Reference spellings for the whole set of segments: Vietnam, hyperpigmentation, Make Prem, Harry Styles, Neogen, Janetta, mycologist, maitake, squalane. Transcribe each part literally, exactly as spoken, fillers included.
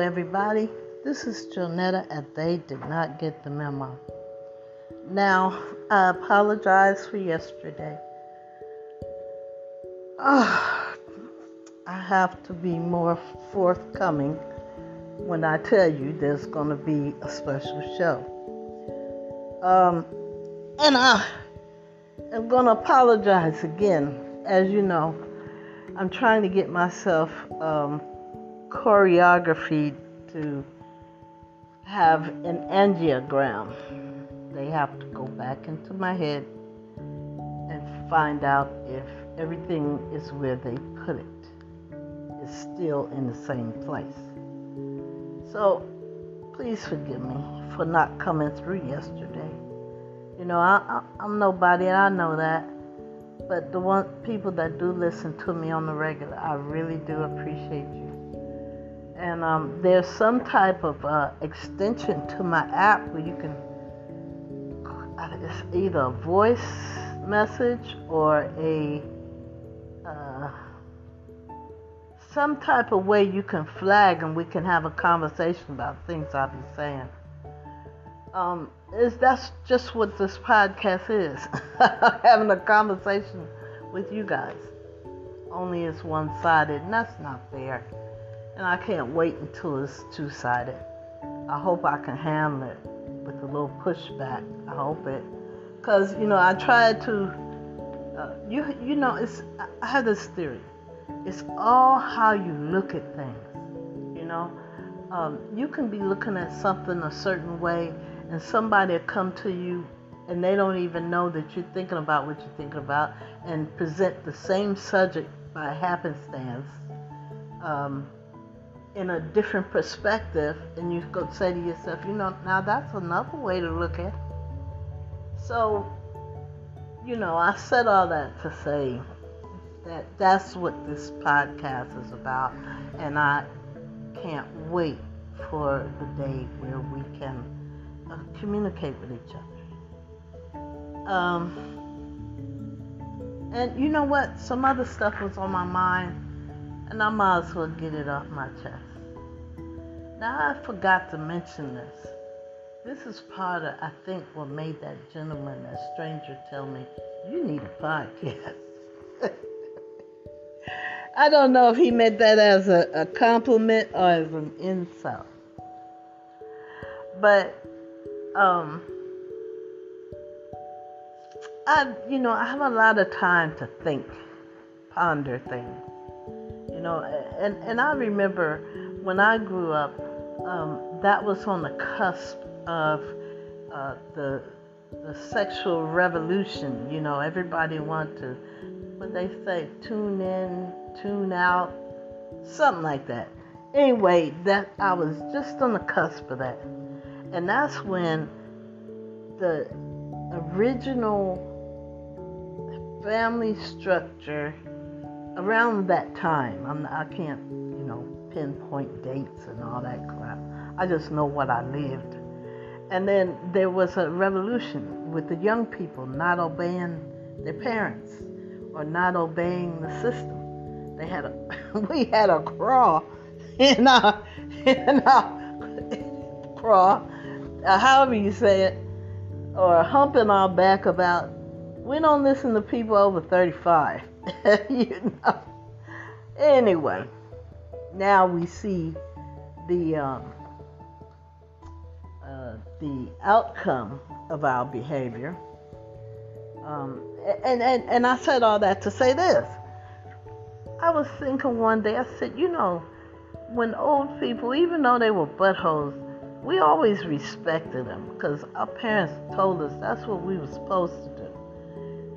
everybody. This is Janetta and They Did Not Get the Memo. Now, I apologize for yesterday. Oh, I have to be more forthcoming when I tell you there's going to be a special show. Um, and I am going to apologize again. As you know, I'm trying to get myself um, choreography to have an angiogram. They have to go back into my head and find out if everything is where they put it. It's still in the same place. So please forgive me for not coming through yesterday. You know, I, I, I'm nobody and I know that. But the one people that do listen to me on the regular, I really do appreciate you. And um, there's some type of uh, extension to my app where you can, it's either a voice message or a, uh, some type of way you can flag and we can have a conversation about things I'll be saying. Um, is that's just what this podcast is, having a conversation with you guys. Only it's one-sided and that's not fair. And I can't wait until it's two-sided. I hope I can handle it with a little pushback. I hope it. Because, you know, I tried to... Uh, you you know, it's I have this theory. It's all how you look at things, you know. Um, you can be looking at something a certain way, and somebody will come to you, and they don't even know that you're thinking about what you're thinking about, and present the same subject by happenstance. Um... in a different perspective, and you could say to yourself, you know, now that's another way to look at it. So, you know, I said all that to say that that's what this podcast is about, and I can't wait for the day where we can uh, communicate with each other. Um, and you know what? Some other stuff was on my mind, and I might as well get it off my chest. Now, I forgot to mention this. This is part of, I think, what made that gentleman, that stranger, tell me, you need a podcast. I don't know if he meant that as a, a compliment or as an insult. But, um, I, you know, I have a lot of time to think, ponder things. You know, and, and I remember when I grew up, um, that was on the cusp of uh, the the sexual revolution. You know, everybody wanted to, what they say, tune in, tune out, something like that. Anyway, that I was just on the cusp of that, and that's when the original family structure. Around that time, I'm, I can't, you know, pinpoint dates and all that crap. I just know what I lived. And then there was a revolution with the young people not obeying their parents or not obeying the system. They had a, we had a crawl in our, in our crawl, however you say it, or a hump in our back about, we don't listen to people over thirty-five. You know. Anyway, now we see the um, uh, the outcome of our behavior. Um, and, and and I said all that to say this. I was thinking one day. I said, you know, when old people, even though they were buttholes, we always respected them because our parents told us that's what we were supposed to do.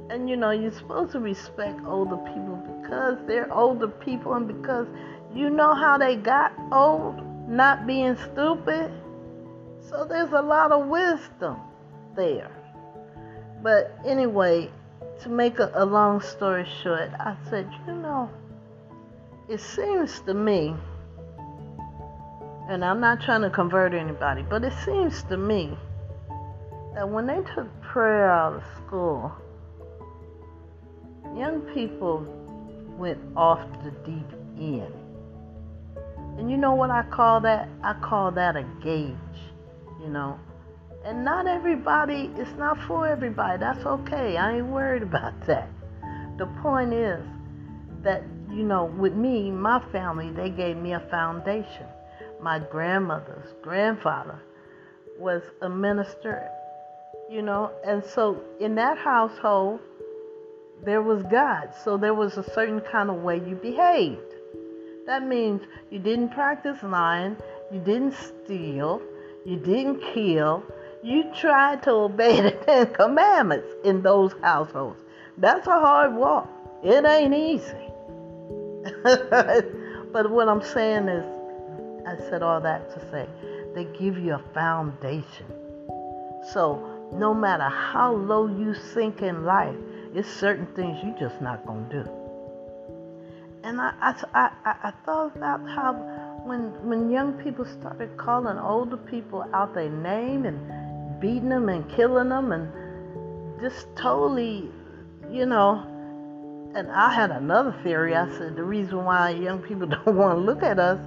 And, you know, you're supposed to respect older people because they're older people and because you know how they got old, not being stupid. So there's a lot of wisdom there. But anyway, to make a, a long story short, I said, you know, it seems to me, and I'm not trying to convert anybody, but it seems to me that when they took prayer out of school, young people went off the deep end. And you know what I call that? I call that a gauge, you know. And not everybody, it's not for everybody. That's okay. I ain't worried about that. The point is that, you know, with me, my family, they gave me a foundation. My grandmother's grandfather was a minister, you know. And so in that household, there was God. So there was a certain kind of way you behaved. That means you didn't practice lying, you didn't steal, you didn't kill. You tried to obey the Ten Commandments in those households. That's a hard walk. It ain't easy. But what I'm saying is, I said all that to say, they give you a foundation. So no matter how low you sink in life, it's certain things you're just not going to do. And I, I, I, I thought about how when when young people started calling older people out their name and beating them and killing them and just totally, you know. And I had another theory. I said the reason why young people don't want to look at us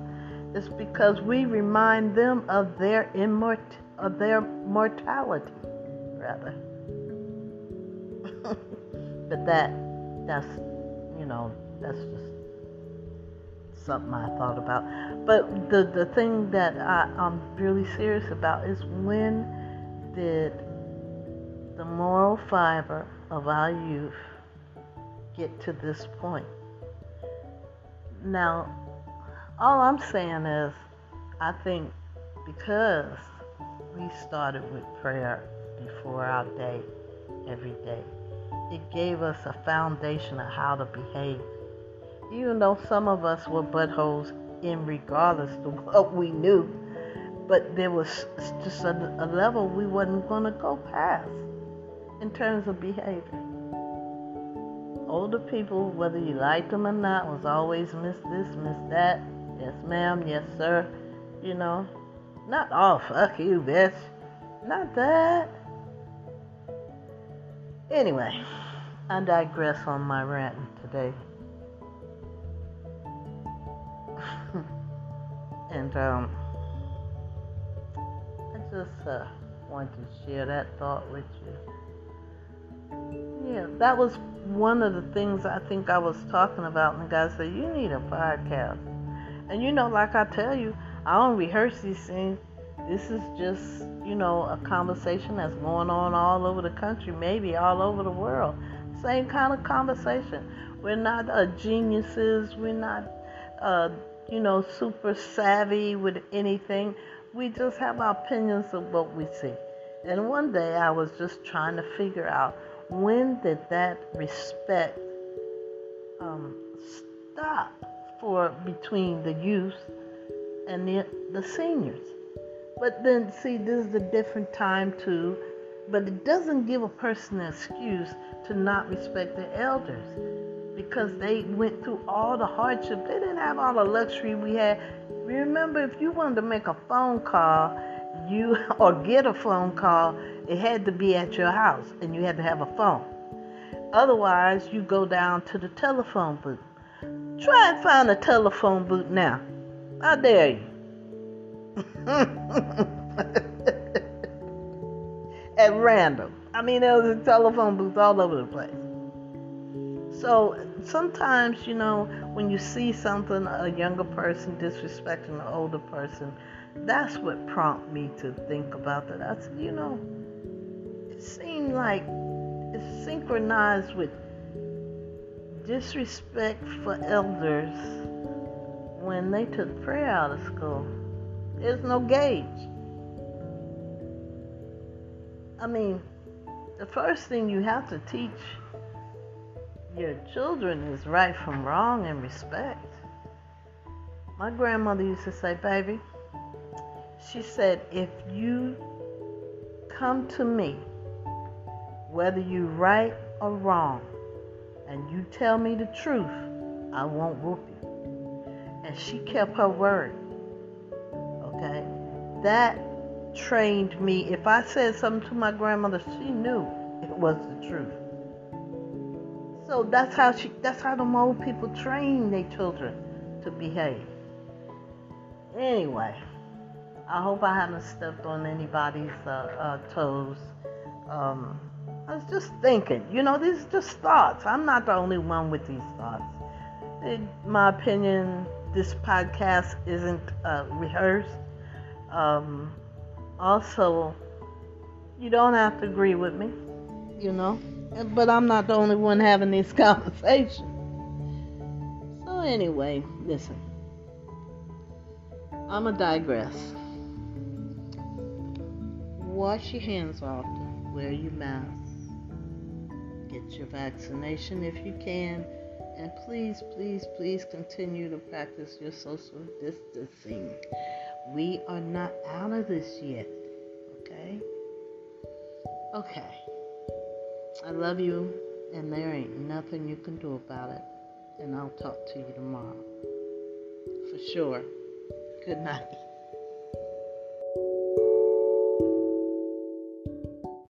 is because we remind them of their immort- of their mortality, rather. But that, that's, you know, that's just something I thought about. But the, the thing that I, I'm really serious about is, when did the moral fiber of our youth get to this point? Now, all I'm saying is, I think because we started with prayer before our day, every day, it gave us a foundation of how to behave. Even though some of us were buttholes in regardless to what we knew, but there was just a, a level we wasn't going to go past in terms of behavior. Older people, whether you liked them or not, was always miss this, miss that, yes ma'am, yes sir, you know. Not, oh fuck you bitch, not that. Anyway, I digress on my rant today. And um, I just uh, wanted to share that thought with you. Yeah, that was one of the things I think I was talking about. And the guy said, you need a podcast. And you know, like I tell you, I don't rehearse these things. This is just, you know, a conversation that's going on all over the country, maybe all over the world. Same kind of conversation. We're not uh, geniuses. We're not, uh, you know, super savvy with anything. We just have our opinions of what we see. And one day I was just trying to figure out, when did that respect um, stop for between the youth and the, the seniors? But then, see, this is a different time too. But it doesn't give a person an excuse to not respect their elders, because they went through all the hardship. They didn't have all the luxury we had. Remember, if you wanted to make a phone call, you or get a phone call, it had to be at your house, and you had to have a phone. Otherwise, you go down to the telephone booth. Try and find a telephone booth now. I dare you. At random. I mean, there was a telephone booth all over the place. So sometimes, you know, when you see something, a younger person disrespecting an older person, that's what prompted me to think about that. I said, you know, it seemed like it's synchronized with disrespect for elders when they took prayer out of school. There's no gauge. I mean, the first thing you have to teach your children is right from wrong and respect. My grandmother used to say, baby, she said, if you come to me, whether you're right or wrong, and you tell me the truth, I won't whoop you. And she kept her word. Okay, that trained me. If I said something to my grandmother, she knew it was the truth. So that's how she. That's how them old people train their children to behave. Anyway, I hope I haven't stepped on anybody's uh, uh, toes. Um, I was just thinking, you know, these are just thoughts. I'm not the only one with these thoughts. In my opinion, this podcast isn't uh, rehearsed. Um, also, you don't have to agree with me, you know, but I'm not the only one having these conversations. So anyway, listen, I'm a digress. Wash your hands often, wear your mask, get your vaccination if you can, and please, please, please continue to practice your social distancing. We are not out of this yet, okay? Okay. I love you, and there ain't nothing you can do about it, and I'll talk to you tomorrow. For sure. Good night.